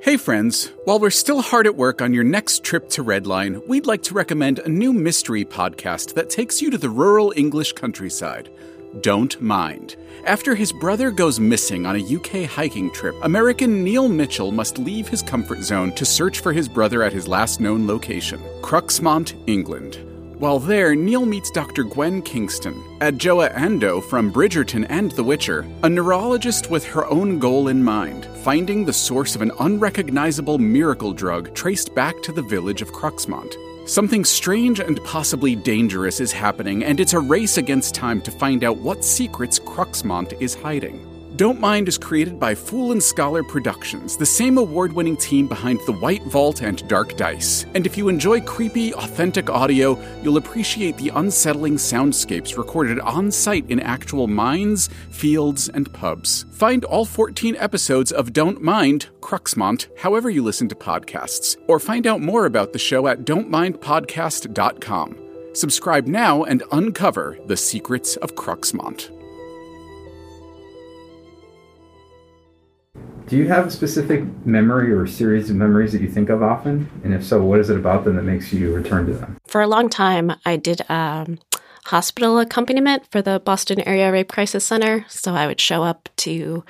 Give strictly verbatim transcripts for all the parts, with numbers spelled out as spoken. Hey friends, while we're still hard at work on your next trip to Redline, we'd like to recommend a new mystery podcast that takes you to the rural English countryside, Don't Mind. After his brother goes missing on a U K hiking trip, American Neil Mitchell must leave his comfort zone to search for his brother at his last known location, Cruxmont, England. While there, Neil meets Doctor Gwen Kingston, Adjoa Ando from Bridgerton and The Witcher, a neurologist with her own goal in mind, finding the source of an unrecognizable miracle drug traced back to the village of Cruxmont. Something strange and possibly dangerous is happening, and it's a race against time to find out what secrets Cruxmont is hiding. Don't Mind is created by Fool and Scholar Productions, the same award-winning team behind The White Vault and Dark Dice. And if you enjoy creepy, authentic audio, you'll appreciate the unsettling soundscapes recorded on-site in actual mines, fields, and pubs. Find all fourteen episodes of Don't Mind, Cruxmont, however you listen to podcasts, or find out more about the show at Don't Mind Podcast dot com. Subscribe now and uncover the secrets of Cruxmont. Do you have a specific memory or series of memories that you think of often? And if so, what is it about them that makes you return to them? For a long time, I did um, hospital accompaniment for the Boston Area Rape Crisis Center. So I would show up to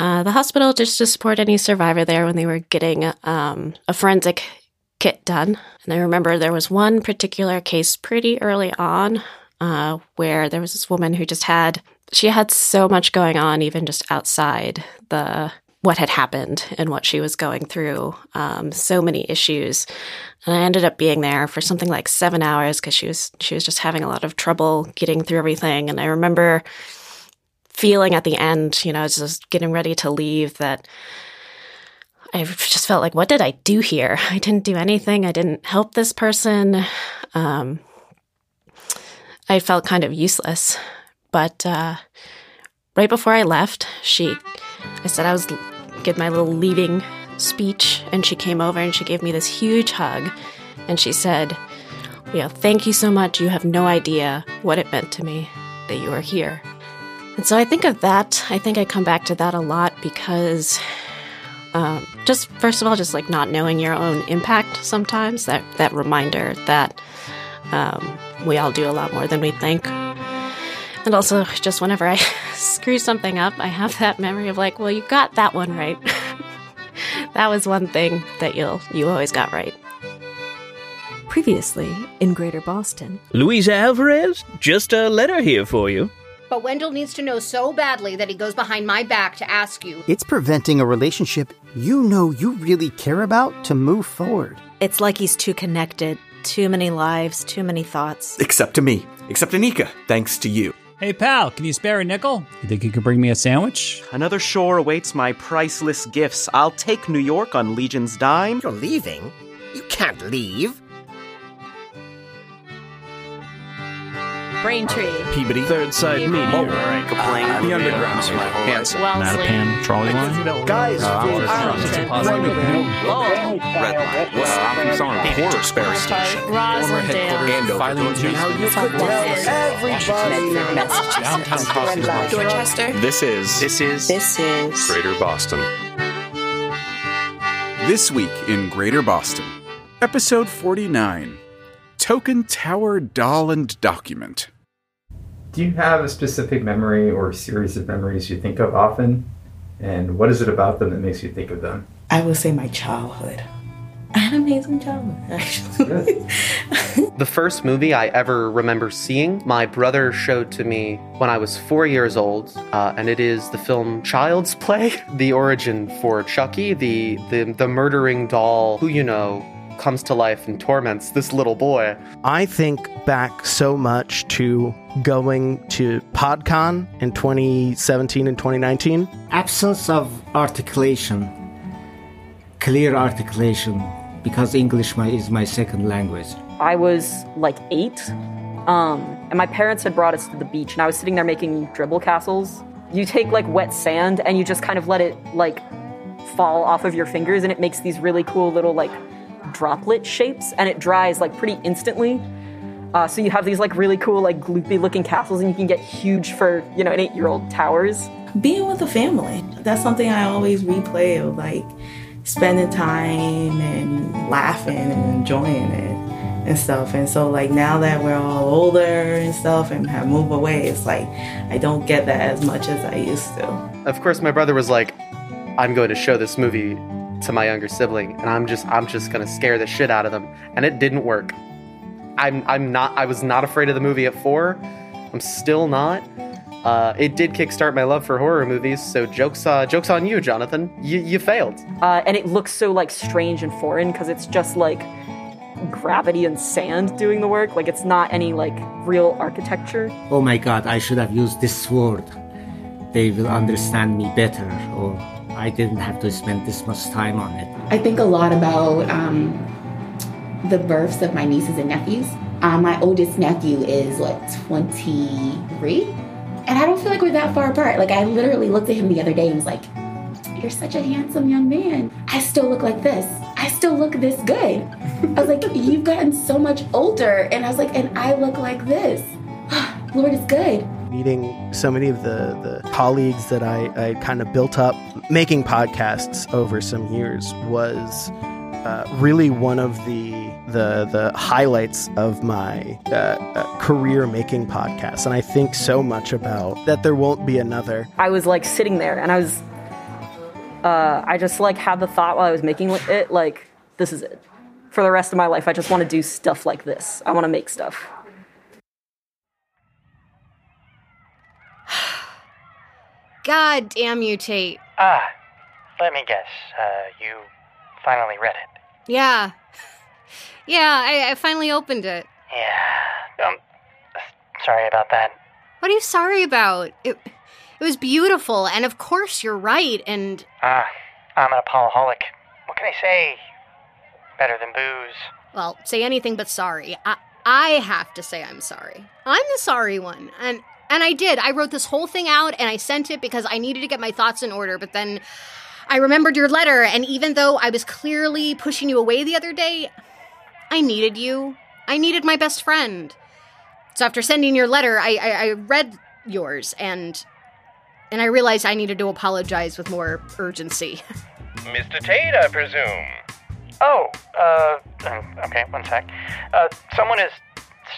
uh, the hospital just to support any survivor there when they were getting um, a forensic kit done. And I remember there was one particular case pretty early on uh, where there was this woman who just had She had so much going on, even just outside the what had happened and what she was going through, um, so many issues. And I ended up being there for something like seven hours because she was she was just having a lot of trouble getting through everything. And I remember feeling at the end, you know, as I was getting ready to leave, that I just felt like, what did I do here? I didn't do anything. I didn't help this person. Um, I felt kind of useless. But uh, right before I left, she, I said I was give my little leaving speech, and she came over and she gave me this huge hug, and she said, "You know, thank you so much. You have no idea what it meant to me that you were here." And so I think of that. I think I come back to that a lot because, um, just first of all, just like not knowing your own impact sometimes. That that reminder that um, we all do a lot more than we think. And also, just whenever I screw something up, I have that memory of like, well, you got that one right. That was one thing that you'll you always got right. Previously in Greater Boston. Luisa Alvarez, just a letter here for you. But Wendell needs to know so badly that he goes behind my back to ask you. It's preventing a relationship you know you really care about to move forward. It's like he's too connected. Too many lives, too many thoughts. Except to me. Except to Nika. Thanks to you. Hey, pal, can you spare a nickel? You think you could bring me a sandwich? Another shore awaits my priceless gifts. I'll take New York on Legion's dime. You're leaving? You can't leave. Braintree. Peabody. Third Side Media. Bumble. Uh, the Underground. Hanson. Mattapan. Trolley Line. Guys. Redline. West. Horror Spare Station. Rosendale. Filing Everybody. Dorchester. This is. This is. This is. Greater Boston. This week in Greater Boston. Episode forty-nine. Token Tower Doll and Document. Do you have a specific memory or series of memories you think of often? And what is it about them that makes you think of them? I will say my childhood. I had an amazing childhood, actually. The first movie I ever remember seeing, my brother showed to me when I was four years old, uh, and it is the film Child's Play, the origin for Chucky, the, the, the murdering doll who, you know, comes to life and torments this little boy. I think back so much to going to PodCon in twenty seventeen and twenty nineteen. Absence of articulation, clear articulation, because English my, is my second language. I was like eight, um, and my parents had brought us to the beach, and I was sitting there making dribble castles. You take like wet sand and you just kind of let it like fall off of your fingers, and it makes these really cool little like droplet shapes, and it dries like pretty instantly. Uh, so you have these like really cool like gloopy looking castles, and you can get huge for, you know, an eight-year-old towers. Being with the family, that's something I always replay, of like spending time and laughing and enjoying it and stuff. And so like now that we're all older and stuff and have moved away, it's like I don't get that as much as I used to. Of course my brother was like, I'm going to show this movie to my younger sibling, and I'm just I'm just gonna scare the shit out of them, and it didn't work. I'm I'm not I was not afraid of the movie at four. I'm still not. Uh, it did kickstart my love for horror movies, so jokes uh, jokes on you, Jonathan. You you failed. Uh, and it looks so like strange and foreign because it's just like gravity and sand doing the work. Like it's not any like real architecture. Oh my god! I should have used this sword. They will understand me better. Or I didn't have to spend this much time on it. I think a lot about um, the births of my nieces and nephews. Uh, my oldest nephew is, what, twenty-three? And I don't feel like we're that far apart. Like, I literally looked at him the other day and was like, you're such a handsome young man. I still look like this. I still look this good. I was like, you've gotten so much older. And I was like, and I look like this. Lord is good. Meeting so many of the, the colleagues that I, I kind of built up making podcasts over some years was uh, really one of the the the highlights of my uh, uh, career making podcasts. And I think so much about that there won't be another. I was like sitting there and I was, uh, I just like had the thought while I was making it, like, this is it. For the rest of my life, I just want to do stuff like this. I want to make stuff. God damn you, Tate. Ah, let me guess. Uh, you finally read it. Yeah. Yeah, I, I finally opened it. Yeah. Um, sorry about that. What are you sorry about? It, it was beautiful, and of course you're right, and... Ah, I'm an apolaholic. What can I say? Better than booze. Well, say anything but sorry. I, I have to say I'm sorry. I'm the sorry one, and... And I did. I wrote this whole thing out, and I sent it because I needed to get my thoughts in order. But then I remembered your letter, and even though I was clearly pushing you away the other day, I needed you. I needed my best friend. So after sending your letter, I, I, I read yours, and and I realized I needed to apologize with more urgency. Mister Tate, I presume. Oh, uh, okay, one sec. Uh, someone is...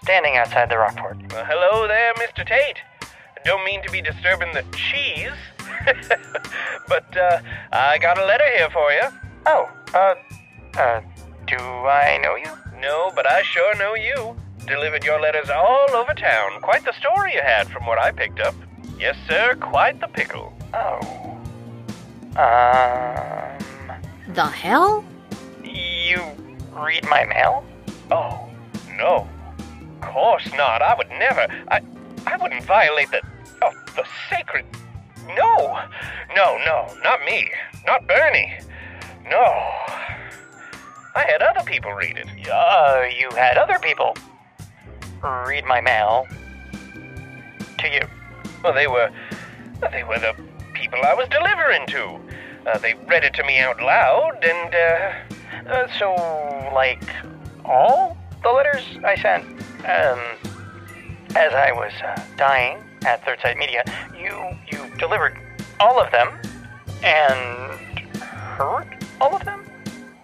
standing outside the Rockport. Well, hello there, Mister Tate. Don't mean to be disturbing the cheese, but uh, I got a letter here for you. Oh, uh, uh, do I know you? No, but I sure know you. Delivered your letters all over town. Quite the story you had from what I picked up. Yes, sir, quite the pickle. Oh. Um... The hell? You read my mail? Oh, no. Of course not. I would never. I I wouldn't violate the... Oh, the sacred... No. No, no. Not me. Not Bernie. No. I had other people read it. Uh, you had other people read my mail to you. Well, they were... They were the people I was delivering to. Uh, they read it to me out loud, and, uh... uh so, like, all the letters I sent... Um, as I was uh, dying at Third Side Media, you you delivered all of them and heard all of them?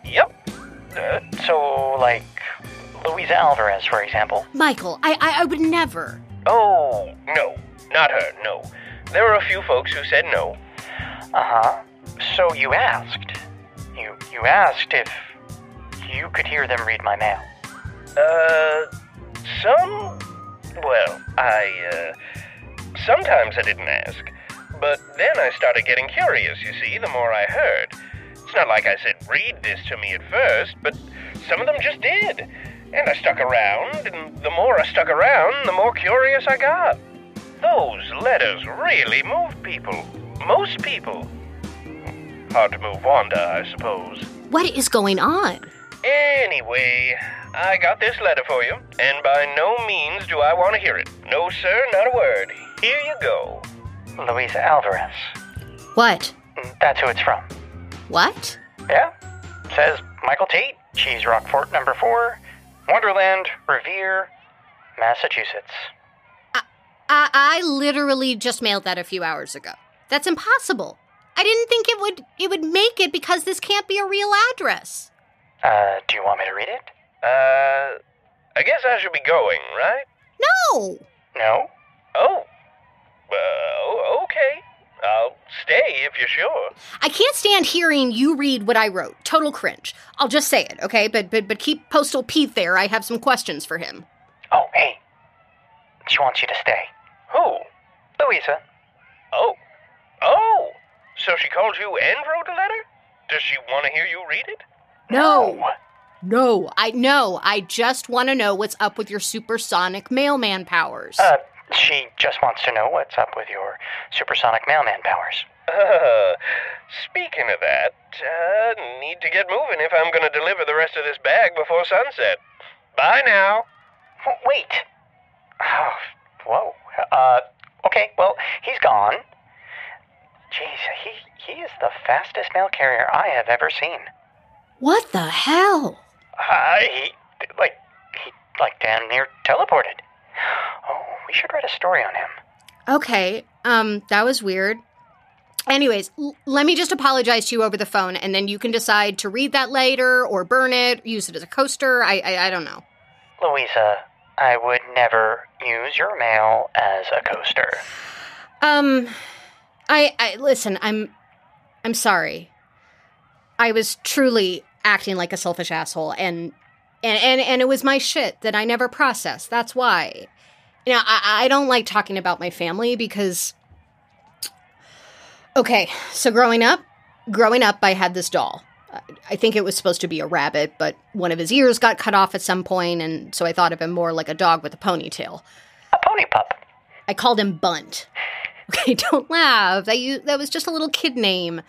Yep. Uh, so, like, Louisa Alvarez, for example. Michael, I, I I would never. Oh, no. Not her, no. There were a few folks who said no. Uh-huh. So you asked. You, you asked if you could hear them read my mail. Uh... some... Well, I, uh... sometimes I didn't ask. But then I started getting curious, you see, the more I heard. It's not like I said, read this to me at first, but some of them just did. And I stuck around, and the more I stuck around, the more curious I got. Those letters really moved people. Most people. Hard to move Wanda, I suppose. What is going on? Anyway, I got this letter for you, and by no means do I want to hear it. No, sir, not a word. Here you go. Luisa Alvarez. What? That's who it's from. What? Yeah. It says Michael Tate, Cheese Rockfort number four, Wonderland, Revere, Massachusetts. I, I, I literally just mailed that a few hours ago. That's impossible. I didn't think it would it would make it because this can't be a real address. Uh, do you want me to read it? Uh, I guess I should be going, right? No! No? Oh. Uh, okay. I'll stay if you're sure. I can't stand hearing you read what I wrote. Total cringe. I'll just say it, okay? But but but keep Postal Pete there. I have some questions for him. Oh, hey. She wants you to stay. Who? Luisa. Oh. Oh! So she called you and wrote a letter? Does she want to hear you read it? No. No, I no. I just want to know what's up with your supersonic mailman powers. Uh, she just wants to know what's up with your supersonic mailman powers. Uh, speaking of that, uh, need to get moving if I'm going to deliver the rest of this bag before sunset. Bye now. Wait. Oh, whoa. Uh, okay, well, he's gone. Jeez, he, he is the fastest mail carrier I have ever seen. What the hell? Uh, he, like, he, like, damn near teleported. Oh, we should write a story on him. Okay, um, that was weird. Anyways, l- let me just apologize to you over the phone, and then you can decide to read that later, or burn it, use it as a coaster, I, I, I don't know. Luisa, I would never use your mail as a coaster. Um... I, I, listen, I'm, I'm sorry. I was truly acting like a selfish asshole, and, and, and, and it was my shit that I never processed. That's why. You know, I, I don't like talking about my family because, okay, so growing up, growing up, I had this doll. I think it was supposed to be a rabbit, but one of his ears got cut off at some point, and so I thought of him more like a dog with a ponytail. A pony pup. I called him Bunt. Okay, don't laugh. I used, that was just a little kid name.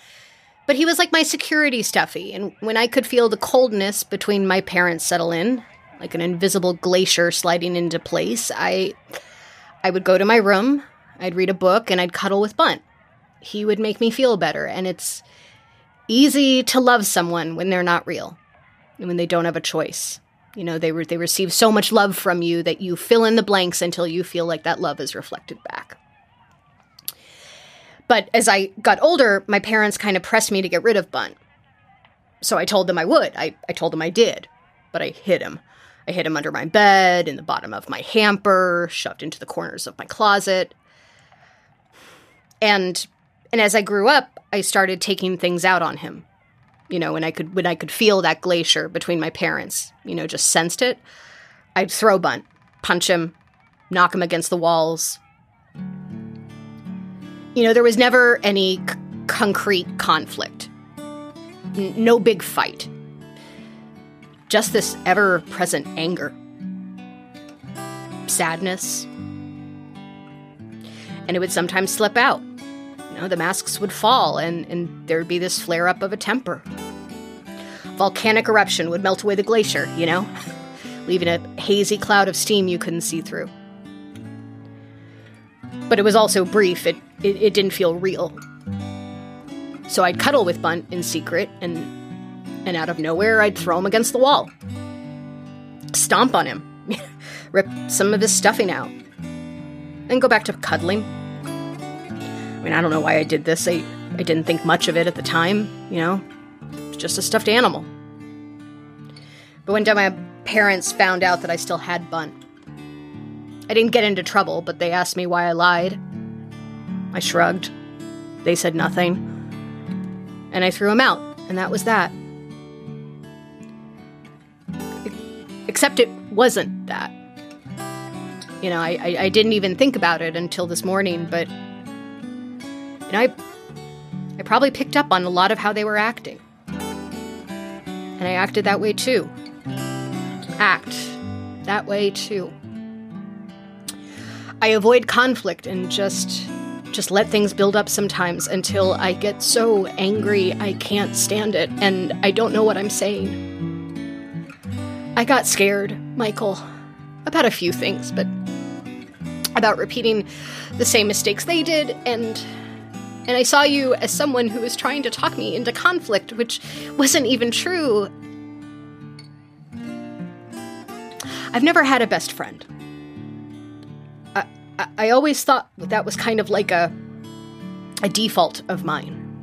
But he was like my security stuffy. And when I could feel the coldness between my parents settle in, like an invisible glacier sliding into place, I I would go to my room, I'd read a book, and I'd cuddle with Bunt. He would make me feel better. And it's easy to love someone when they're not real and when they don't have a choice. You know, they re- they receive so much love from you that you fill in the blanks until you feel like that love is reflected back. But as I got older, my parents kind of pressed me to get rid of Bunt. So I told them I would. I, I told them I did. But I hid him. I hid him under my bed, in the bottom of my hamper, shoved into the corners of my closet. And and as I grew up, I started taking things out on him. You know, when I could when I could feel that glacier between my parents, you know, just sensed it, I'd throw Bunt, punch him, knock him against the walls. You know, there was never any c- concrete conflict. N- no big fight. Just this ever-present anger. Sadness. And it would sometimes slip out. You know, the masks would fall, and, and there'd be this flare-up of a temper. Volcanic eruption would melt away the glacier, you know? Leaving a hazy cloud of steam you couldn't see through. But it was also brief. It, it it didn't feel real. So I'd cuddle with Bunt in secret, and and out of nowhere, I'd throw him against the wall. Stomp on him. Rip some of his stuffing out. Then go back to cuddling. I mean, I don't know why I did this. I, I didn't think much of it at the time, you know? It was just a stuffed animal. But one time my parents found out that I still had Bunt. I didn't get into trouble, but they asked me why I lied. I shrugged. They said nothing. And I threw him out, and that was that. Except it wasn't that. You know, I, I, I didn't even think about it until this morning, but you know, I, I probably picked up on a lot of how they were acting. And I acted that way too. Act that way too. I avoid conflict and just just let things build up sometimes until I get so angry I can't stand it and I don't know what I'm saying. I got scared, Michael, about a few things, but about repeating the same mistakes they did, and and I saw you as someone who was trying to talk me into conflict, which wasn't even true. I've never had a best friend. I, I, I always thought that was kind of like a, a default of mine.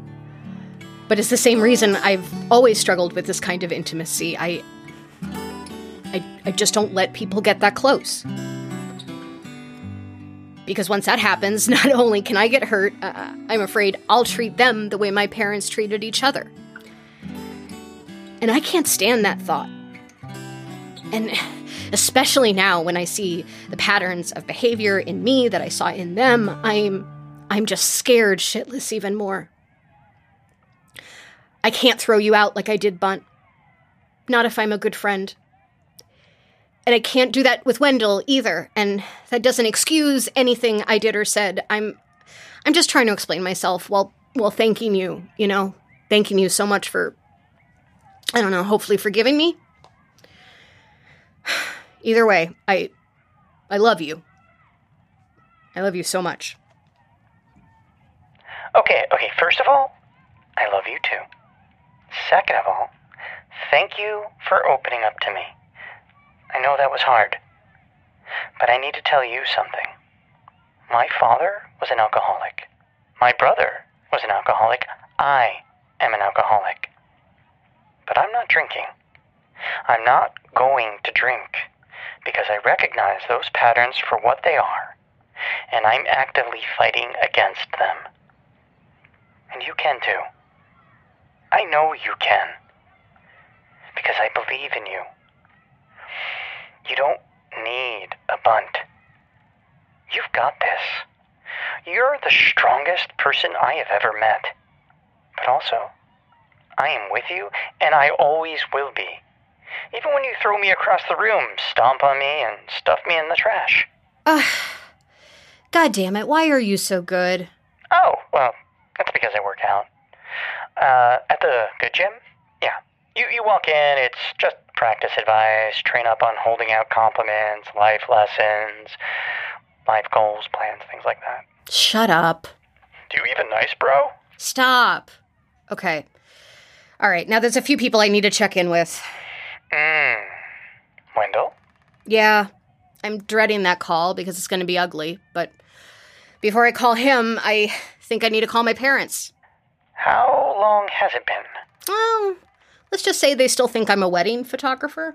But it's the same reason I've always struggled with this kind of intimacy. I... I, I just don't let people get that close. Because once that happens, not only can I get hurt, uh, I'm afraid I'll treat them the way my parents treated each other. And I can't stand that thought. And especially now when I see the patterns of behavior in me that I saw in them, I'm, I'm just scared shitless even more. I can't throw you out like I did Bunt. Not if I'm a good friend. And I can't do that with Wendell either, and that doesn't excuse anything I did or said. I'm I'm just trying to explain myself while while thanking you, you know, thanking you so much for, I don't know, hopefully forgiving me. Either way, I I love you. I love you so much. Okay, okay, first of all, I love you too. Second of all, thank you for opening up to me. I know that was hard, but I need to tell you something. My father was an alcoholic. My brother was an alcoholic. I am an alcoholic. But I'm not drinking. I'm not going to drink because I recognize those patterns for what they are, and I'm actively fighting against them. And you can too. I know you can because I believe in you. You don't need a Bunt. You've got this. You're the strongest person I have ever met. But also, I am with you, and I always will be. Even when you throw me across the room, stomp on me, and stuff me in the trash. Ugh. God damn it, why are you so good? Oh, well, that's because I work out. Uh, at the good gym? Yeah. You, you walk in, it's just practice advice, train up on holding out compliments, life lessons, life goals, plans, things like that. Shut up. Do you even nice, bro? Stop. Okay. All right, now there's a few people I need to check in with. Mmm. Wendell? Yeah. I'm dreading that call because it's going to be ugly, but before I call him, I think I need to call my parents. How long has it been? Oh... Let's just say they still think I'm a wedding photographer.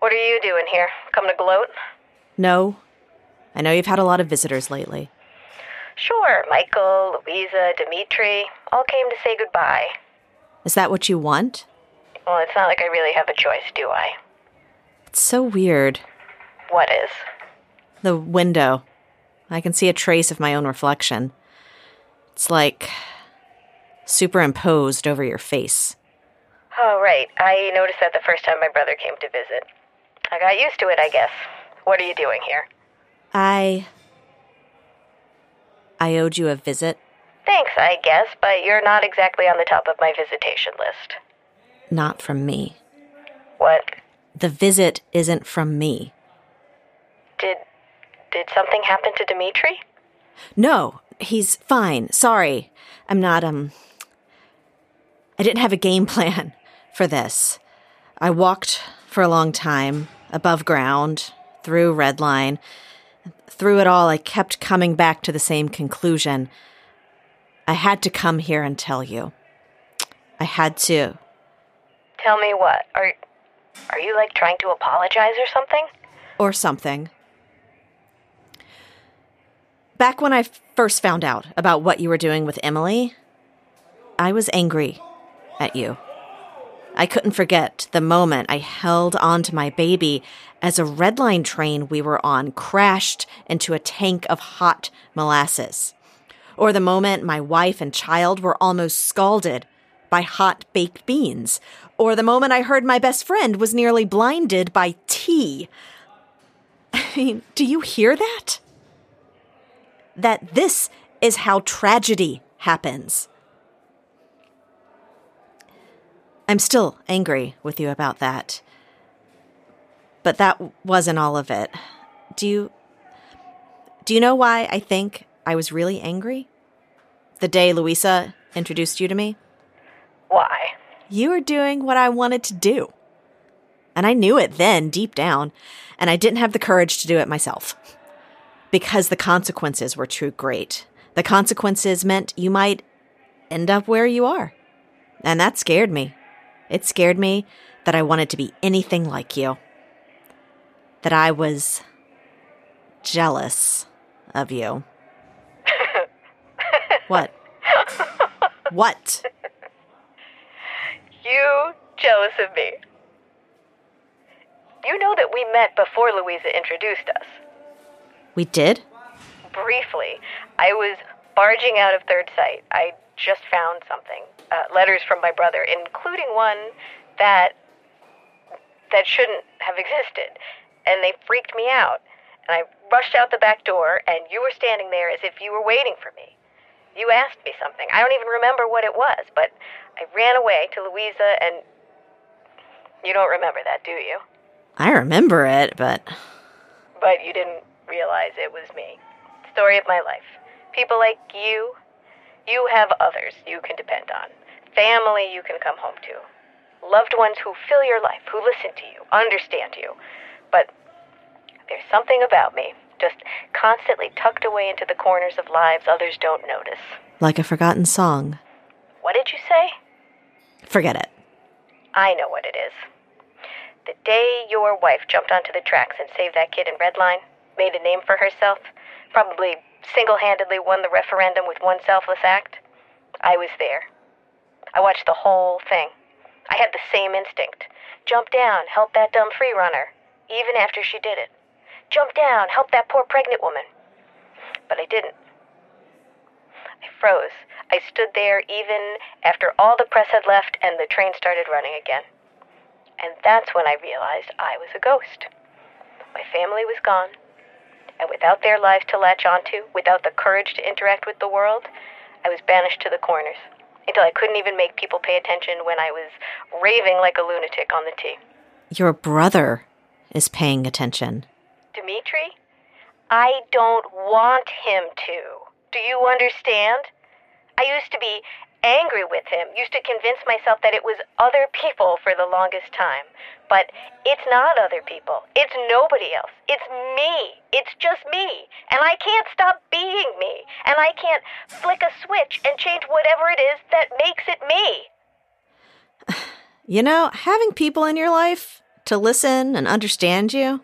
What are you doing here? Come to gloat? No. I know you've had a lot of visitors lately. Sure. Michael, Louisa, Dimitri, all came to say goodbye. Is that what you want? Well, it's not like I really have a choice, do I? It's so weird. What is? The window. I can see a trace of my own reflection. It's like superimposed over your face. Oh, right. I noticed that the first time my brother came to visit. I got used to it, I guess. What are you doing here? I... I owed you a visit. Thanks, I guess, but you're not exactly on the top of my visitation list. Not from me. What? The visit isn't from me. Did... did something happen to Dimitri? No, he's fine. Sorry. I'm not, um, I didn't have a game plan for this. I walked for a long time above ground through Redline. Through it all, I kept coming back to the same conclusion. I had to come here and tell you. I had to. Tell me what? Are are you, like, trying to apologize or something? Or something. Back when I first found out about what you were doing with Emily, I was angry at you. I couldn't forget the moment I held onto my baby as a Redline train we were on crashed into a tank of hot molasses. Or the moment my wife and child were almost scalded by hot baked beans. Or the moment I heard my best friend was nearly blinded by tea. I mean, do you hear that? That this is how tragedy happens. I'm still angry with you about that. But that wasn't all of it. Do you, do you know why I think I was really angry? The day Louisa introduced you to me? Why? You were doing what I wanted to do. And I knew it then, deep down, and I didn't have the courage to do it myself. Because the consequences were too great. The consequences meant you might end up where you are. And that scared me. It scared me that I wanted to be anything like you. That I was jealous of you. What? What? You jealous of me. You know that we met before Louisa introduced us. We did? Briefly. I was barging out of Third Sight. I just found something. Uh, letters from my brother, including one that that shouldn't have existed. And they freaked me out. And I rushed out the back door, and you were standing there as if you were waiting for me. You asked me something. I don't even remember what it was, but I ran away to Louisa, and you don't remember that, do you? I remember it, but... But you didn't realize it was me. Story of my life. People like you... You have others you can depend on, family you can come home to, loved ones who fill your life, who listen to you, understand you. But there's something about me, just constantly tucked away into the corners of lives others don't notice. Like a forgotten song. What did you say? Forget it. I know what it is. The day your wife jumped onto the tracks and saved that kid in Redline, made a name for herself, probably... single-handedly won the referendum with one selfless act. I was there. I watched the whole thing. I had the same instinct. Jump down, help that dumb free runner, even after she did it. Jump down, help that poor pregnant woman. But I didn't. I froze. I stood there even after all the press had left and the train started running again. And that's when I realized I was a ghost. My family was gone. And without their lives to latch onto, without the courage to interact with the world, I was banished to the corners, until I couldn't even make people pay attention when I was raving like a lunatic on the T. Your brother is paying attention. Dimitri? I don't want him to. Do you understand? I used to be angry with him, used to convince myself that it was other people for the longest time. But it's not other people. It's nobody else. It's me. It's just me. And I can't stop being me. And I can't flick a switch and change whatever it is that makes it me. You know, having people in your life to listen and understand you,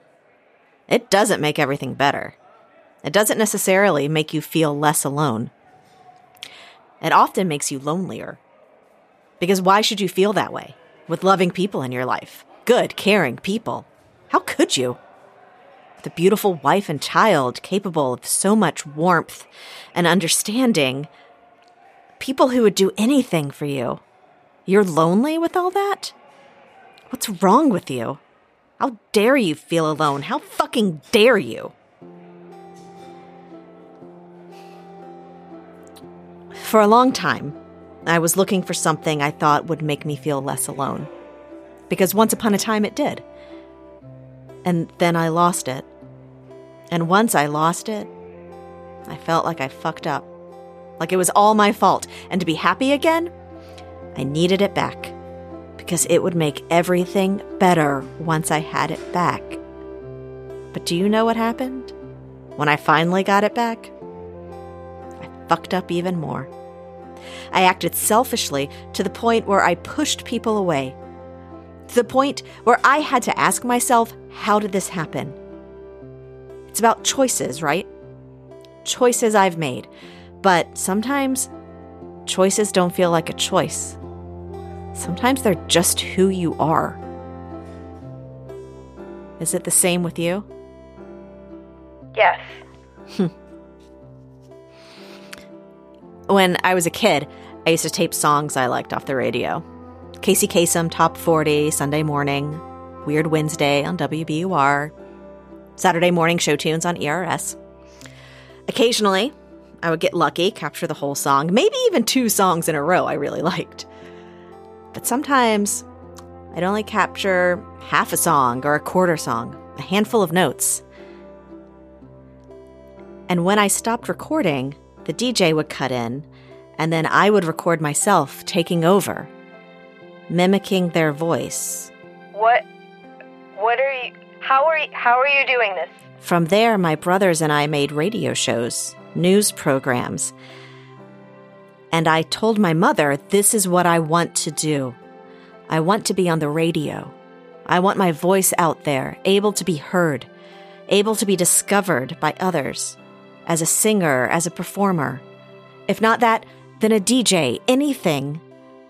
it doesn't make everything better. It doesn't necessarily make you feel less alone. It often makes you lonelier. Because why should you feel that way with loving people in your life? Good, caring people. How could you? With a beautiful wife and child capable of so much warmth and understanding, people who would do anything for you. You're lonely with all that? What's wrong with you? How dare you feel alone? How fucking dare you? For a long time, I was looking for something I thought would make me feel less alone. Because once upon a time it did. And then I lost it. And once I lost it, I felt like I fucked up. like it was all my fault, and to be happy again, I needed it back, because it would make everything better once I had it back. But do you know what happened? When I finally got it back, I fucked up even more. I acted selfishly to the point where I pushed people away, to the point where I had to ask myself, how did this happen? It's about choices, right? Choices I've made. But sometimes choices don't feel like a choice. Sometimes they're just who you are. Is it the same with you? Yes. When I was a kid, I used to tape songs I liked off the radio. Casey Kasem, Top forty, Sunday Morning, Weird Wednesday on W B U R, Saturday Morning Show Tunes on E R S. Occasionally, I would get lucky, capture the whole song, maybe even two songs in a row I really liked. But sometimes, I'd only capture half a song or a quarter song, a handful of notes. And when I stopped recording, the D J would cut in, and then I would record myself taking over, mimicking their voice. What? What are you? How are you? How are you doing this? From there, my brothers and I made radio shows, news programs, and I told my mother, "This is what I want to do. I want to be on the radio. I want my voice out there, able to be heard, able to be discovered by others." As a singer, as a performer. If not that, then a D J, anything.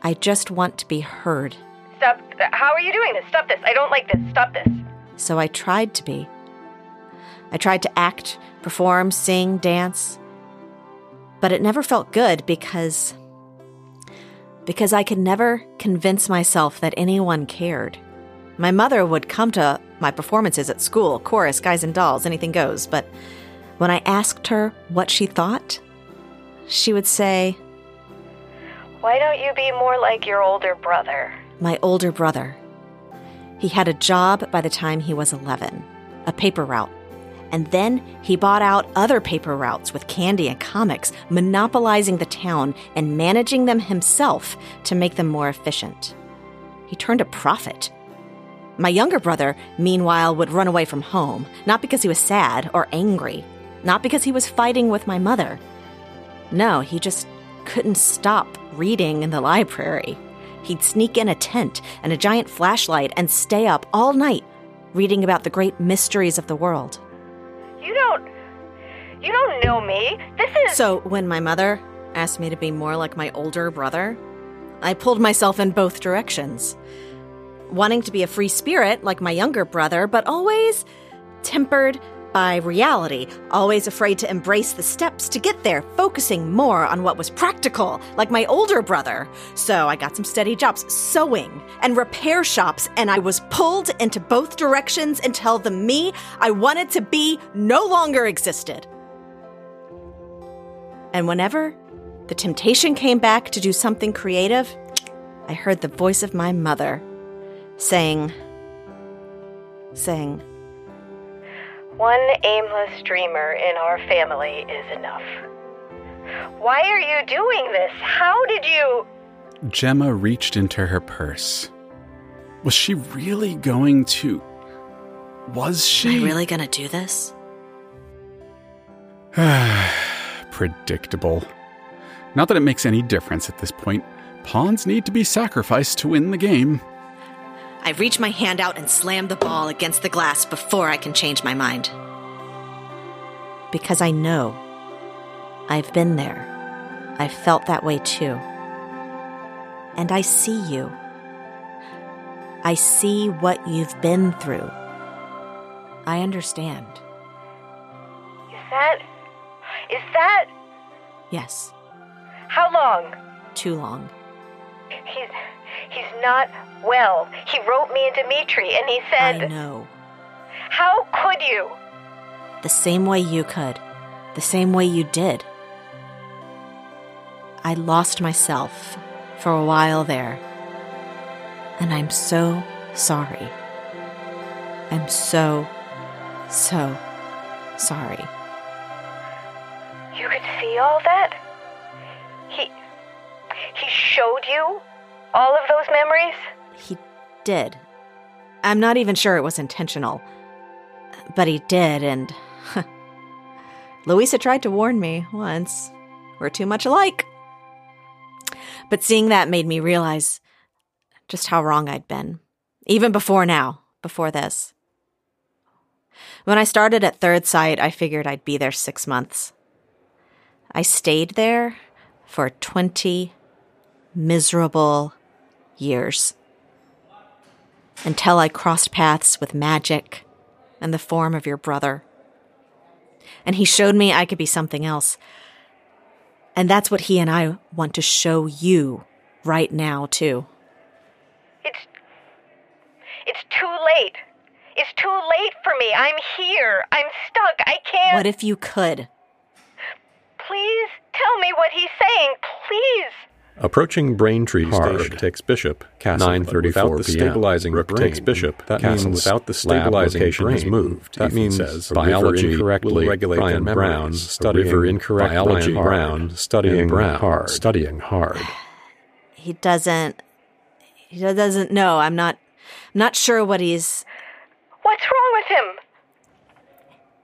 I just want to be heard. Stop. How are you doing this? Stop this. I don't like this. Stop this. So I tried to be. I tried to act, perform, sing, dance. But it never felt good because... because I could never convince myself that anyone cared. My mother would come to my performances at school, chorus, Guys and Dolls, anything goes, but... when I asked her what she thought, she would say, "Why don't you be more like your older brother?" My older brother. He had a job by the time he was eleven, a paper route. And then he bought out other paper routes with candy and comics, monopolizing the town and managing them himself to make them more efficient. He turned a profit. My younger brother, meanwhile, would run away from home, not because he was sad or angry. Not because he was fighting with my mother. No, he just couldn't stop reading in the library. He'd sneak in a tent and a giant flashlight and stay up all night reading about the great mysteries of the world. You don't... you don't know me. This is... So when my mother asked me to be more like my older brother, I pulled myself in both directions. Wanting to be a free spirit like my younger brother, but always tempered by reality, always afraid to embrace the steps to get there, focusing more on what was practical, like my older brother. So I got some steady jobs, sewing and repair shops, and I was pulled into both directions until the me I wanted to be no longer existed. And whenever the temptation came back to do something creative, I heard the voice of my mother saying, saying, "One aimless dreamer in our family is enough. Why are you doing this? How did you..." Gemma reached into her purse. Was she really going to... Was she... Am I really going to do this? Predictable. Not that it makes any difference at this point. Pawns need to be sacrificed to win the game. I reach my hand out and slam the ball against the glass before I can change my mind. Because I know. I've been there. I've felt that way too. And I see you. I see what you've been through. I understand. Is that... is that... Yes. How long? Too long. He's... he's not... well, he wrote me and Dimitri, and he said... I know. How could you? The same way you could. The same way you did. I lost myself for a while there. And I'm so sorry. I'm so, so sorry. You could see all that? showed you all of those memories? He did. I'm not even sure it was intentional. But he did, and... Louisa tried to warn me once. We're too much alike. But seeing that made me realize just how wrong I'd been. Even before now, before this. When I started at Third Sight, I figured I'd be there six months. I stayed there for twenty miserable years. Until I crossed paths with magic in the form of your brother. And he showed me I could be something else. And that's what he and I want to show you right now, too. It's, it's too late. It's too late for me. I'm here. I'm stuck. I can't... What if you could? Please tell me what he's saying. Please. Approaching Braintree Hard. Station takes Bishop, Castle, but without the stabilizing brain takes Bishop, that Castle, means without the stabilizing brain is moved. That means says, biology correctly regulate Brian Brown studying river incorrect biology Brian Brown studying Brown hard studying hard. He doesn't. He doesn't know. I'm not. I'm not sure what he's. What's wrong with him?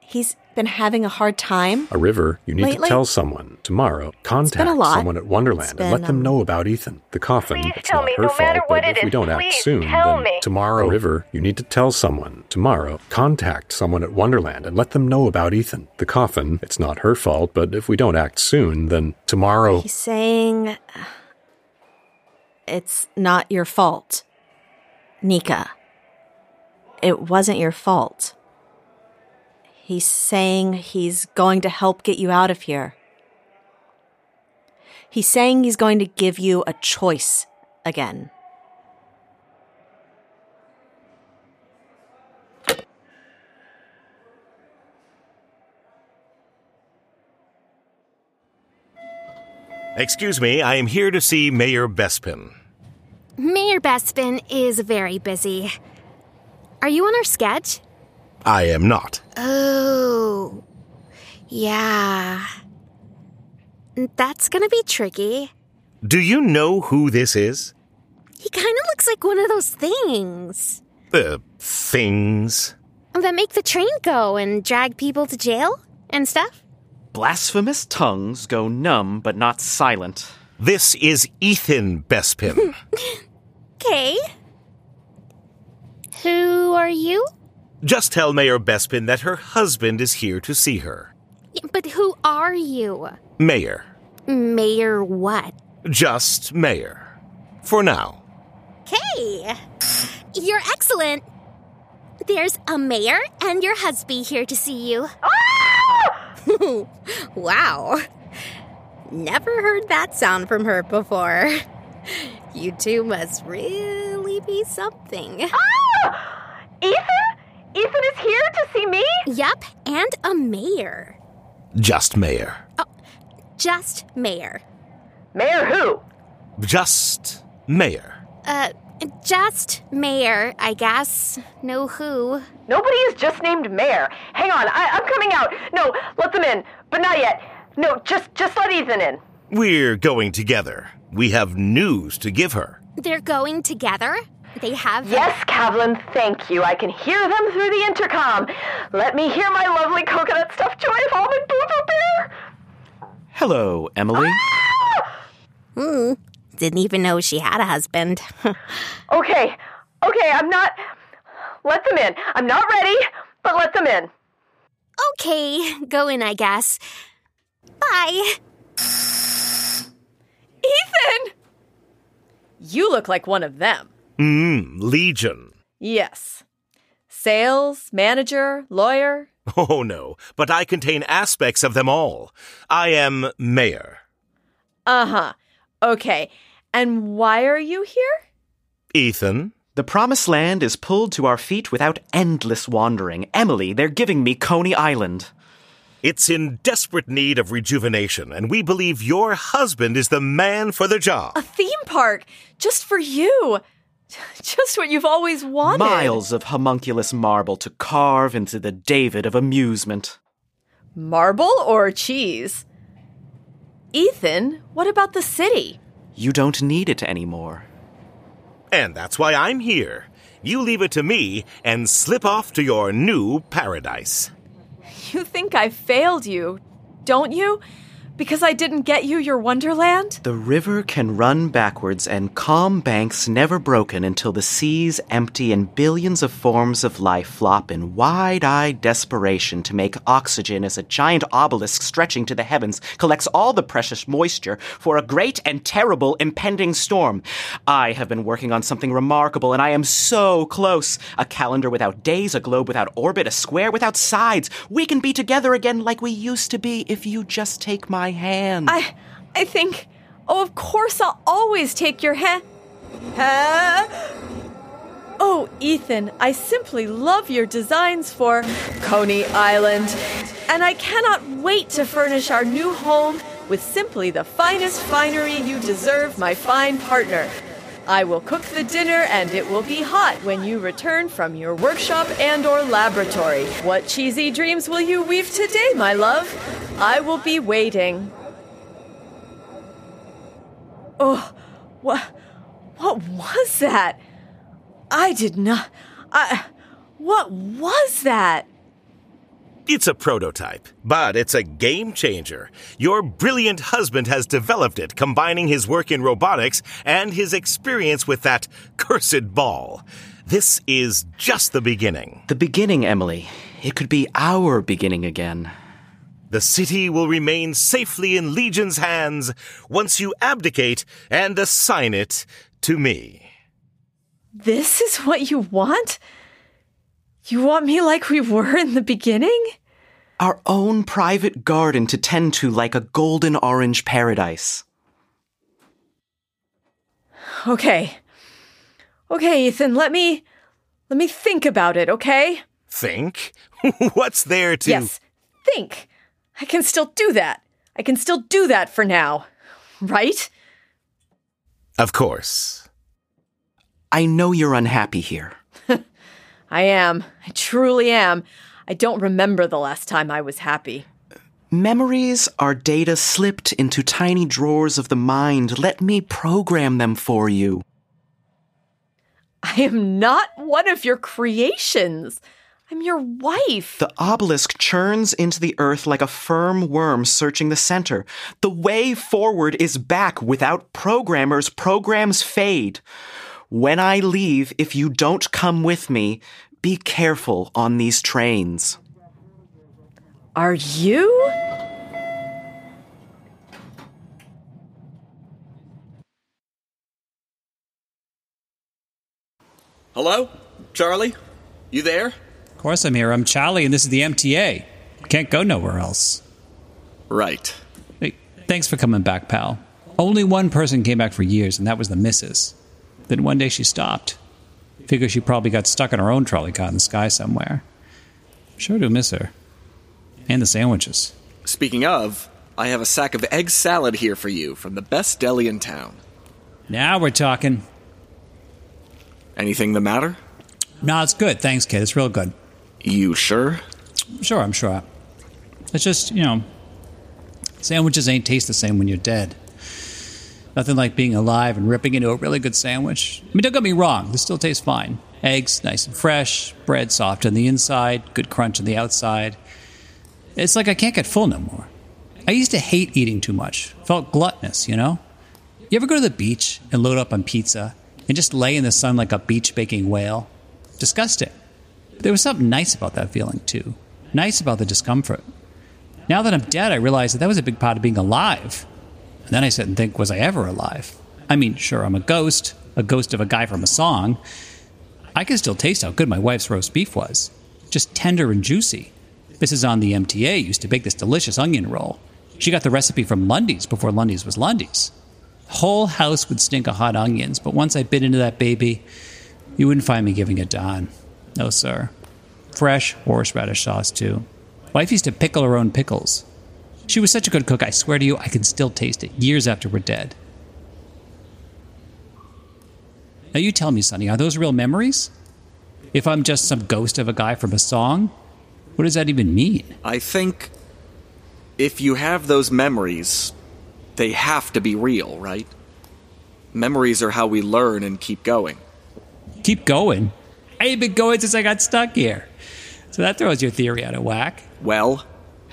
He's been having a hard time. A river, you need Lately. to tell someone. Tomorrow, contact someone at Wonderland been, and let um, them know about Ethan. The coffin, please it's tell not me, her no fault, but if is, we don't act soon, then me. tomorrow, a river, you need to tell someone. Tomorrow, contact someone at Wonderland and let them know about Ethan. The coffin, it's not her fault, but if we don't act soon, then tomorrow... He's saying... It's not your fault, Nika. It wasn't your fault. He's saying he's going to help get you out of here. He's saying he's going to give you a choice again. Excuse me, I am here to see Mayor Bespin. Mayor Bespin is very busy. Are you on our sketch? I am not. Oh, yeah. That's gonna be tricky. Do you know who this is? He kind of looks like one of those things. Uh, things? That make the train go and drag people to jail and stuff? Blasphemous tongues go numb but not silent. This is Ethan Bespin. Okay. Who are you? Just tell Mayor Bespin that her husband is here to see her. But who are you? Mayor. Mayor what? Just Mayor. For now. Okay. You're excellent. There's a mayor and your husband here to see you. Oh! Wow. Never heard that sound from her before. You two must really be something. Oh! Ethan? Ethan is here to see me? Yep, and a mayor. Just mayor. Oh, just mayor. Mayor who? Just mayor. Uh, just mayor, I guess. No who. Nobody is just named mayor. Hang on, I, I'm coming out. No, let them in, but not yet. No, just, just let Ethan in. We're going together. We have news to give her. They're going together? They have... Yes, Kavlyn, thank you. I can hear them through the intercom. Let me hear my lovely coconut stuffed joy of almond boo-boo beer. Hello, Emily. Ah! Hmm. Didn't even know she had a husband. Okay. Okay, I'm not... Let them in. I'm not ready, but let them in. Okay. Go in, I guess. Bye. Ethan! You look like one of them. Mmm, Legion. Yes. Sales, manager, lawyer. Oh, no, but I contain aspects of them all. I am mayor. Uh-huh. Okay, and why are you here? Ethan? The promised land is pulled to our feet without endless wandering. Emily, they're giving me Coney Island. It's in desperate need of rejuvenation, and we believe your husband is the man for the job. A theme park, just for you. Just what you've always wanted. Miles of homunculus marble to carve into the David of amusement. Marble or cheese? Ethan, what about the city? You don't need it anymore. And that's why I'm here. You leave it to me and slip off to your new paradise. You think I failed you, don't you? Because I didn't get you your wonderland? The river can run backwards and calm banks never broken until the seas empty and billions of forms of life flop in wide-eyed desperation to make oxygen as a giant obelisk stretching to the heavens collects all the precious moisture for a great and terrible impending storm. I have been working on something remarkable, and I am so close. A calendar without days, a globe without orbit, a square without sides. We can be together again like we used to be if you just take my hand. I, I think, oh, of course I'll always take your hand. Uh, oh, Ethan, I simply love your designs for Coney Island, and I cannot wait to furnish our new home with simply the finest finery you deserve, my fine partner. I will cook the dinner, and it will be hot when you return from your workshop and or laboratory. What cheesy dreams will you weave today, my love? I will be waiting. Oh, what, what was that? I did not... I, what was that? It's a prototype, but it's a game changer. Your brilliant husband has developed it, combining his work in robotics and his experience with that cursed ball. This is just the beginning. The beginning, Emily. It could be our beginning again. The city will remain safely in Legion's hands once you abdicate and assign it to me. This is what you want? You want me like we were in the beginning? Our own private garden to tend to like a golden orange paradise. Okay. Okay, Ethan, let me... Let me think about it, okay? Think? What's there to... Yes, think. I can still do that. I can still do that for now. Right? Of course. I know you're unhappy here. I am. I truly am. I don't remember the last time I was happy. Memories are data slipped into tiny drawers of the mind. Let me program them for you. I am not one of your creations. I'm your wife. The obelisk churns into the earth like a firm worm searching the center. The way forward is back. Without programmers, programs fade. When I leave, if you don't come with me, be careful on these trains. Are you? Hello? Charlie? You there? Of course I'm here. I'm Charlie, and this is the M T A. Can't go nowhere else. Right. Hey, thanks for coming back, pal. Only one person came back for years, and that was the missus. Then one day she stopped. Figure she probably got stuck in her own trolley car in the sky somewhere. Sure do miss her. And the sandwiches. Speaking of, I have a sack of egg salad here for you from the best deli in town. Now we're talking. Anything the matter? No, it's good. Thanks, kid. It's real good. You sure? Sure, I'm sure. It's just, you know, sandwiches ain't taste the same when you're dead. Nothing like being alive and ripping into a really good sandwich. I mean, don't get me wrong. This still tastes fine. Eggs, nice and fresh. Bread, soft on the inside. Good crunch on the outside. It's like I can't get full no more. I used to hate eating too much. Felt gluttonous, you know? You ever go to the beach and load up on pizza and just lay in the sun like a beach-baking whale? Disgusting. But there was something nice about that feeling, too. Nice about the discomfort. Now that I'm dead, I realize that that was a big part of being alive. And then I sit and think, was I ever alive? I mean, sure, I'm a ghost, a ghost of a guy from a song. I can still taste how good my wife's roast beef was. Just tender and juicy. Missus on the M T A used to bake this delicious onion roll. She got the recipe from Lundy's before Lundy's was Lundy's. The whole house would stink of hot onions, but once I bit into that baby, you wouldn't find me giving a darn. No, sir. Fresh horseradish sauce, too. Wife used to pickle her own pickles. She was such a good cook, I swear to you, I can still taste it, years after we're dead. Now you tell me, Sonny, are those real memories? If I'm just some ghost of a guy from a song, what does that even mean? I think if you have those memories, they have to be real, right? Memories are how we learn and keep going. Keep going? I ain't been going since I got stuck here. So that throws your theory out of whack. Well,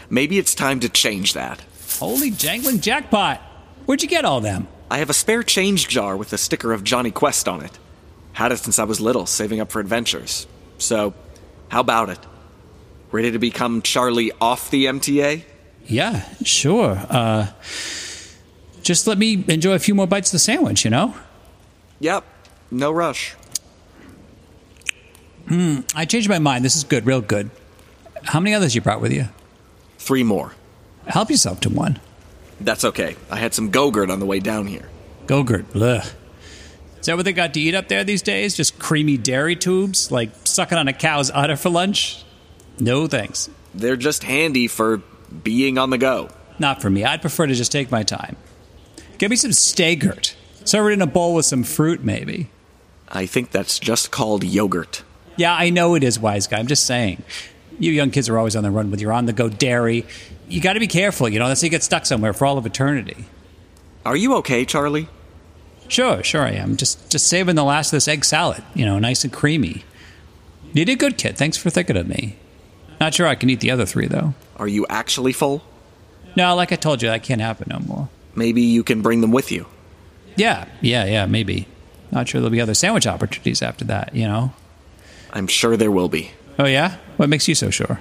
maybe it's time to change that. Holy jangling jackpot! Where'd you get all them? I have a spare change jar with a sticker of Johnny Quest on it. Had it since I was little, saving up for adventures. So, how about it? Ready to become Charlie off the M T A? Yeah, sure. Uh, just let me enjoy a few more bites of the sandwich, you know? Yep, no rush. Hmm, I changed my mind. This is good, real good. How many others you brought with you? Three more. Help yourself to one. That's okay. I had some Go-Gurt on the way down here. Go-Gurt, bleh. Is that what they got to eat up there these days? Just creamy dairy tubes? Like sucking on a cow's udder for lunch? No thanks. They're just handy for being on the go. Not for me. I'd prefer to just take my time. Give me some Stay-Gurt. Serve it in a bowl with some fruit, maybe. I think that's just called yogurt. Yeah, I know it is, wise guy. I'm just saying. You young kids are always on the run with your on-the-go dairy. You got to be careful, you know, unless you get stuck somewhere for all of eternity. Are you okay, Charlie? Sure, sure I am. Just just saving the last of this egg salad, you know, nice and creamy. You did good, kid. Thanks for thinking of me. Not sure I can eat the other three, though. Are you actually full? No, like I told you, that can't happen no more. Maybe you can bring them with you. Yeah, yeah, yeah, maybe. Not sure there'll be other sandwich opportunities after that, you know? I'm sure there will be. Oh, yeah? What makes you so sure?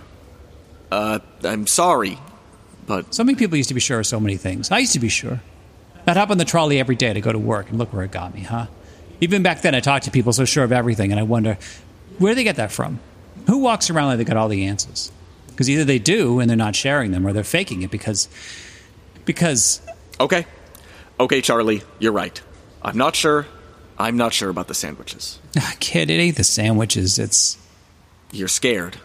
Uh, I'm sorry, but... So many people used to be sure of so many things. I used to be sure. I'd hop on the trolley every day to go to work, and look where it got me, huh? Even back then, I talked to people so sure of everything, and I wonder, where do they get that from? Who walks around like they got all the answers? Because either they do, and they're not sharing them, or they're faking it because... Because... Okay. Okay, Charlie, you're right. I'm not sure... I'm not sure about the sandwiches. Kid, it ain't the sandwiches. It's... You're scared.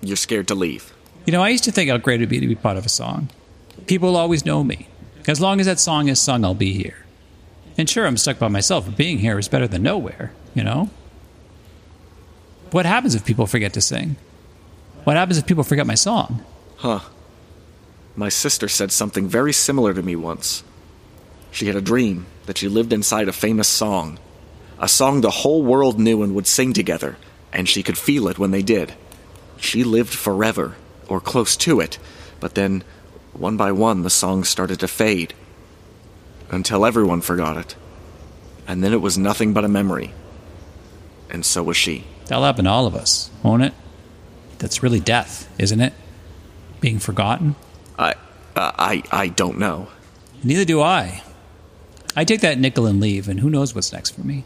You're scared to leave. You know, I used to think how great it would be to be part of a song. People will always know me. As long as that song is sung, I'll be here. And sure, I'm stuck by myself, but being here is better than nowhere, you know? What happens if people forget to sing? What happens if people forget my song? Huh. My sister said something very similar to me once. She had a dream that she lived inside a famous song. A song the whole world knew and would sing together, and she could feel it when they did. She lived forever, or close to it, but then, one by one, the song started to fade. Until everyone forgot it. And then it was nothing but a memory. And so was she. That'll happen to all of us, won't it? That's really death, isn't it? Being forgotten? I, uh, I, I don't know. Neither do I. I take that nickel and leave, and who knows what's next for me.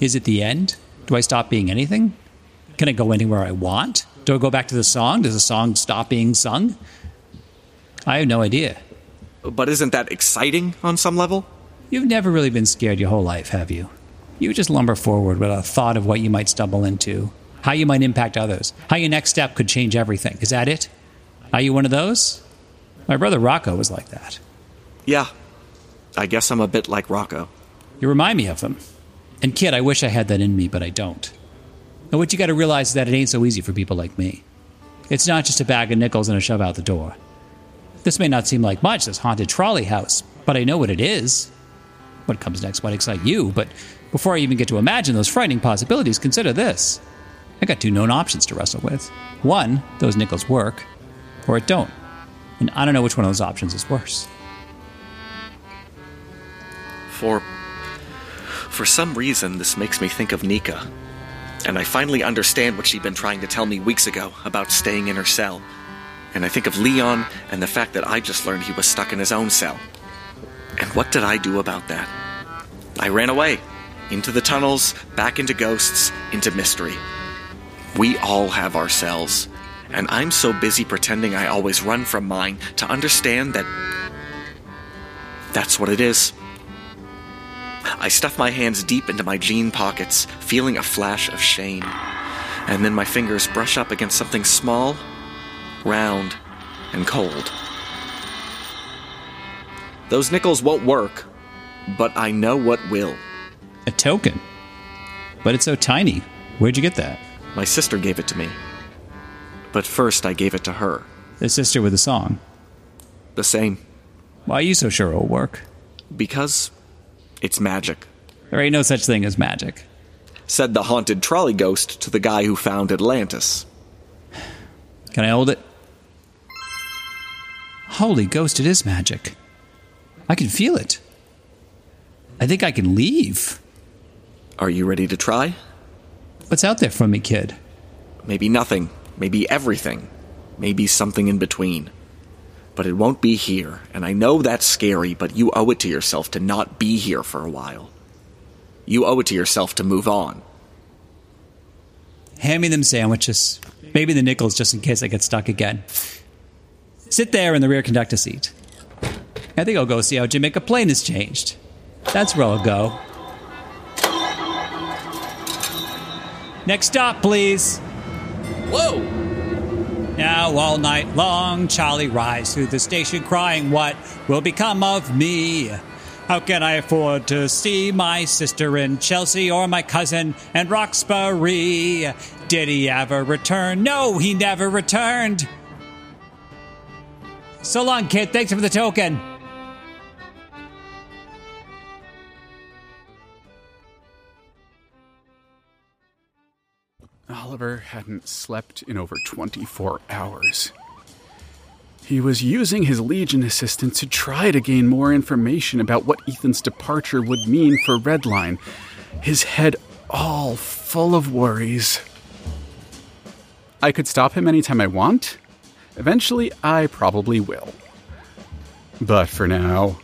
Is it the end? Do I stop being anything? Can I go anywhere I want? Do I go back to the song? Does the song stop being sung? I have no idea. But isn't that exciting on some level? You've never really been scared your whole life, have you? You just lumber forward with a thought of what you might stumble into, how you might impact others, how your next step could change everything. Is that it? Are you one of those? My brother Rocco was like that. Yeah. I guess I'm a bit like Rocco. You remind me of him. And kid, I wish I had that in me, but I don't. And what you got to realize is that it ain't so easy for people like me. It's not just a bag of nickels and a shove out the door. This may not seem like much, this haunted trolley house, but I know what it is. What comes next might excite you, but before I even get to imagine those frightening possibilities, consider this. I got two known options to wrestle with. One, those nickels work, or it don't. And I don't know which one of those options is worse. For, for some reason, this makes me think of Nika. And I finally understand what she'd been trying to tell me weeks ago about staying in her cell. And I think of Leon and the fact that I just learned he was stuck in his own cell. And what did I do about that? I ran away. Into the tunnels, back into ghosts, into mystery. We all have our cells. And I'm so busy pretending I always run from mine to understand that... That's what it is. I stuff my hands deep into my jean pockets, feeling a flash of shame. And then my fingers brush up against something small, round, and cold. Those nickels won't work, but I know what will. A token? But it's so tiny. Where'd you get that? My sister gave it to me. But first I gave it to her. The sister with the song? The same. Why are you so sure it'll work? Because... It's magic. There ain't no such thing as magic, said the haunted trolley ghost to the guy who found Atlantis. Can I hold it? Holy ghost, it is magic. I can feel it. I think I can leave. Are you ready to try? What's out there for me, kid? Maybe nothing. Maybe everything. Maybe something in between. But it won't be here, and I know that's scary, but you owe it to yourself to not be here for a while. You owe it to yourself to move on. Hand me them sandwiches. Maybe the nickels, just in case I get stuck again. Sit there in the rear conductor seat. I think I'll go see how Jamaica Plain has changed. That's where I'll go. Next stop, please. Whoa! Now all night long, Charlie rides through the station crying, "What will become of me? How can I afford to see my sister in Chelsea or my cousin in Roxbury? Did he ever return? No, he never returned." So long, kid. Thanks for the token. Oliver hadn't slept in over twenty-four hours. He was using his Legion assistant to try to gain more information about what Ethan's departure would mean for Redline, his head all full of worries. I could stop him anytime I want. Eventually, I probably will. But for now,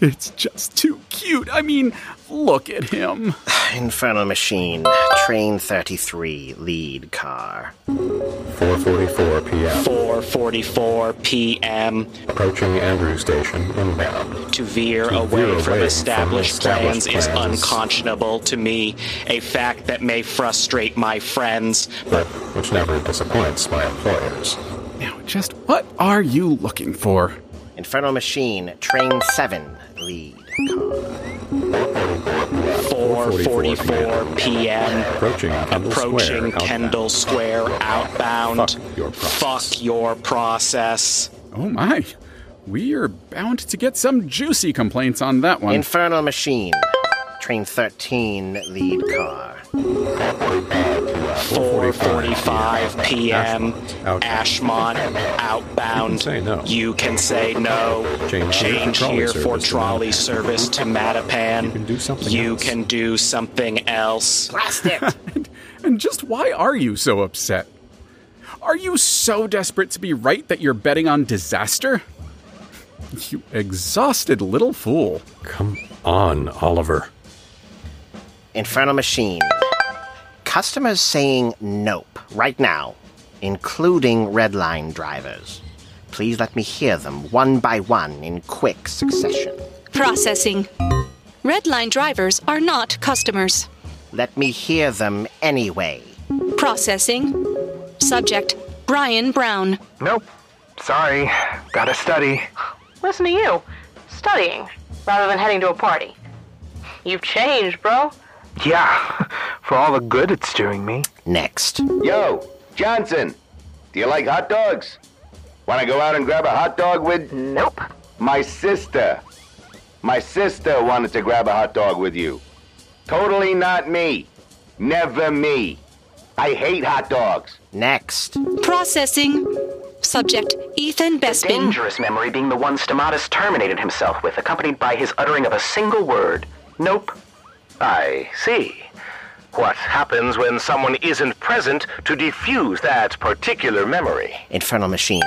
it's just too cute. I mean, look at him. Infernal Machine, Train thirty-three, lead car. four forty-four p.m. four forty-four p.m. Approaching Andrew Station inbound. To veer to away, veer from, away established from established plans, plans is unconscionable to me, a fact that may frustrate my friends, but which never disappoints my employers. Now, just what are you looking for? Infernal Machine, Train seven, lead car. four forty-four p.m. Approaching Kendall, Approaching Square, Kendall outbound. Square outbound. Fuck your process. Fuck your process. Oh my. We are bound to get some juicy complaints on that one. Infernal Machine, Train thirteen, lead car. four forty-five p.m. Ashmont outbound. You can say no. You can say no. Change, Change here for trolley service to Mattapan. You can do something you else. You can do something else. Blast it! and, and just why are you so upset? Are you so desperate to be right that you're betting on disaster? You exhausted little fool. Come on, Oliver. Infernal Machine. Customers saying nope right now, including Redline drivers. Please let me hear them one by one in quick succession. Processing. Redline drivers are not customers. Let me hear them anyway. Processing. Subject, Brian Brown. Nope. Sorry. Gotta study. Listen to you. Studying rather than heading to a party. You've changed, bro. Yeah, for all the good it's doing me. Next. Yo, Johnson, do you like hot dogs? Want to go out and grab a hot dog with... Nope. My sister. My sister wanted to grab a hot dog with you. Totally not me. Never me. I hate hot dogs. Next. Processing. Subject, Ethan Bespin. The dangerous memory being the one Stamatis terminated himself with, accompanied by his uttering of a single word. Nope. I see. What happens when someone isn't present to defuse that particular memory? Infernal Machine.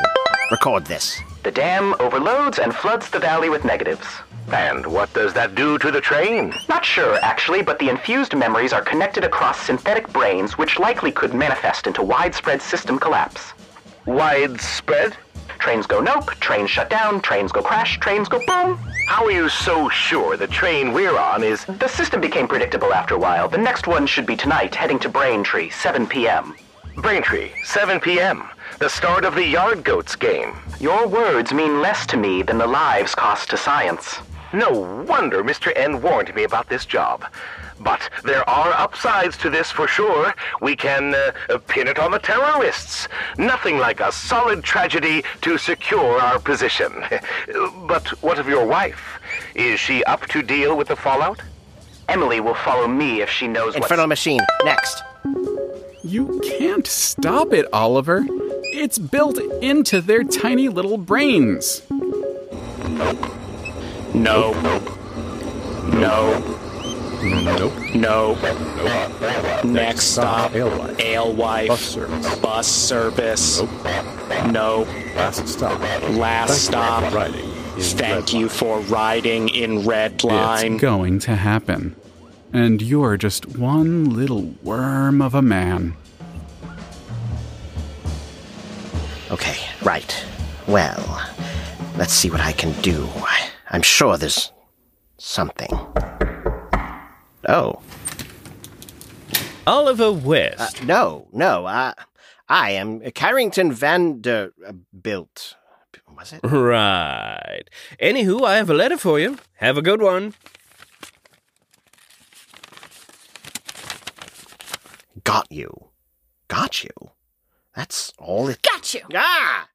Record this. The dam overloads and floods the valley with negatives. And what does that do to the train? Not sure, actually, but the infused memories are connected across synthetic brains, which likely could manifest into widespread system collapse. Widespread? Trains go nope, trains shut down, trains go crash, trains go boom. How are you so sure the train we're on is... The system became predictable after a while. The next one should be tonight, heading to Braintree, seven p.m. Braintree, seven p.m. The start of the Yard Goats game. Your words mean less to me than the lives cost to science. No wonder Mister N warned me about this job. But there are upsides to this for sure. We can uh, pin it on the terrorists. Nothing like a solid tragedy to secure our position. But what of your wife? Is she up to deal with the fallout? Emily will follow me if she knows what... Infernal machine, next. You can't stop it, Oliver. It's built into their tiny little brains. Nope. No. No. Nope. No. Nope. Next stop, Alewife. Alewife. Bus service. Bus service. Nope. No. Last stop. Last stop. Riding. Thank you for riding in Redline. It's going to happen. And you're just one little worm of a man. Okay, right. Well, let's see what I can do. I'm sure there's something. Oh. Oliver West. Uh, no, no. Uh, I am Carrington Vanderbilt. Was it? Right. Anywho, I have a letter for you. Have a good one. Got you. Got you? That's all it... Got you! Ah!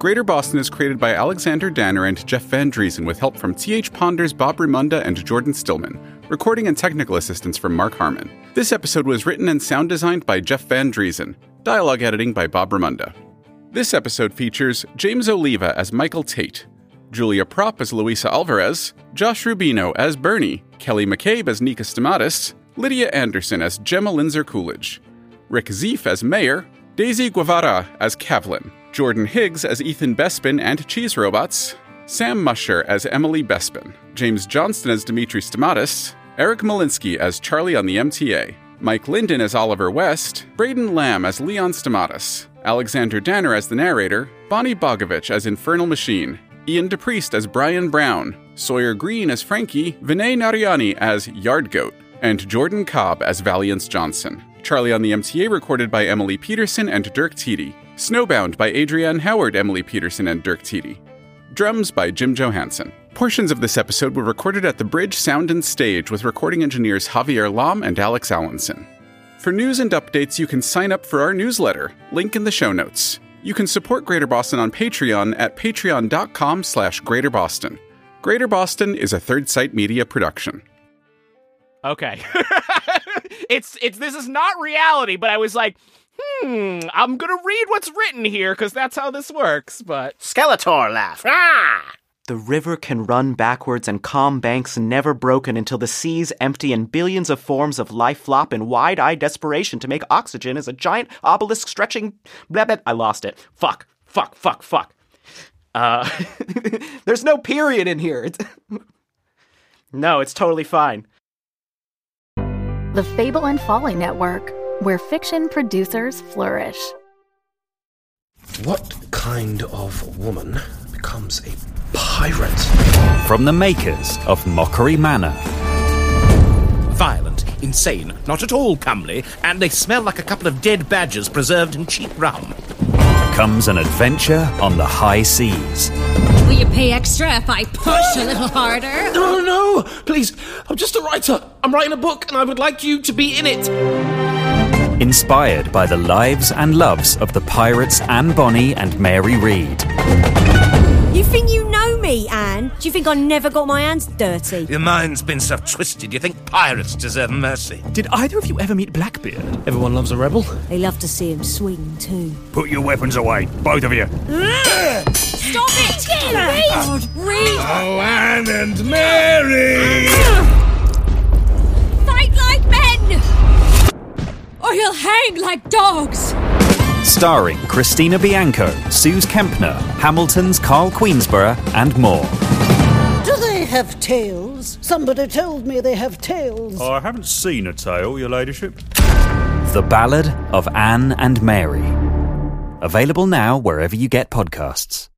Greater Boston is created by Alexander Danner and Jeff Van Driesen with help from T H. Ponder's Bob Raymonda and Jordan Stillman. Recording and technical assistance from Mark Harmon. This episode was written and sound designed by Jeff Van Driesen. Dialogue editing by Bob Raymonda. This episode features James Oliva as Michael Tate, Julia Propp as Luisa Alvarez, Josh Rubino as Bernie, Kelly McCabe as Nika Stamatis, Lydia Anderson as Gemma Linzer Coolidge, Rick Zeef as Mayor, Daisy Guevara as Kavlyn, Jordan Higgs as Ethan Bespin and Cheese Robots, Sam Musher as Emily Bespin, James Johnston as Dimitri Stamatis, Eric Malinsky as Charlie on the M T A, Mike Linden as Oliver West, Braden Lamb as Leon Stamatis, Alexander Danner as the narrator, Bonnie Bogovich as Infernal Machine, Ian DePriest as Brian Brown, Sawyer Green as Frankie, Vinay Nariani as Yard Goat, and Jordan Cobb as Valiance Johnson. Charlie on the M T A recorded by Emily Peterson and Dirk Teedy. Snowbound by Adrienne Howard, Emily Peterson, and Dirk Teedy. Drums by Jim Johansson. Portions of this episode were recorded at the Bridge Sound and Stage with recording engineers Javier Lam and Alex Allenson. For news and updates, you can sign up for our newsletter, link in the show notes. You can support Greater Boston on Patreon at patreon.com slash Greater Boston. Greater Boston is a Third Side Media production. Okay. it's it's this is not reality, but I was like... Hmm, I'm gonna read what's written here, because that's how this works, but... Skeletor laugh. Ah! The river can run backwards and calm banks never broken until the seas empty and billions of forms of life flop in wide-eyed desperation to make oxygen as a giant obelisk stretching... Blah, blah. I lost it. Fuck. Fuck, fuck, fuck. Uh, There's no period in here. It's... No, it's totally fine. The Fable and Folly Network. Where fiction producers flourish. What kind of woman becomes a pirate? From the makers of Mockery Manor. Violent, insane, not at all comely, and they smell like a couple of dead badgers preserved in cheap rum. Comes an adventure on the high seas. Will you pay extra if I push a little harder? No, no, please. I'm just a writer. I'm writing a book, and I would like you to be in it. Inspired by the lives and loves of the pirates Anne Bonny and Mary Read. You think you know me, Anne? Do you think I never got my hands dirty? Your mind's been so twisted, you think pirates deserve mercy. Did either of you ever meet Blackbeard? Everyone loves a rebel. They love to see him swing, too. Put your weapons away, both of you. Stop it! Read! Read! Oh, Anne and Mary! Fight like men! Or he'll hang like dogs! Starring Christina Bianco, Suze Kempner, Hamilton's Carl Queensborough, and more. Do they have tails? Somebody told me they have tails. Oh, I haven't seen a tail, Your Ladyship. The Ballad of Anne and Mary. Available now wherever you get podcasts.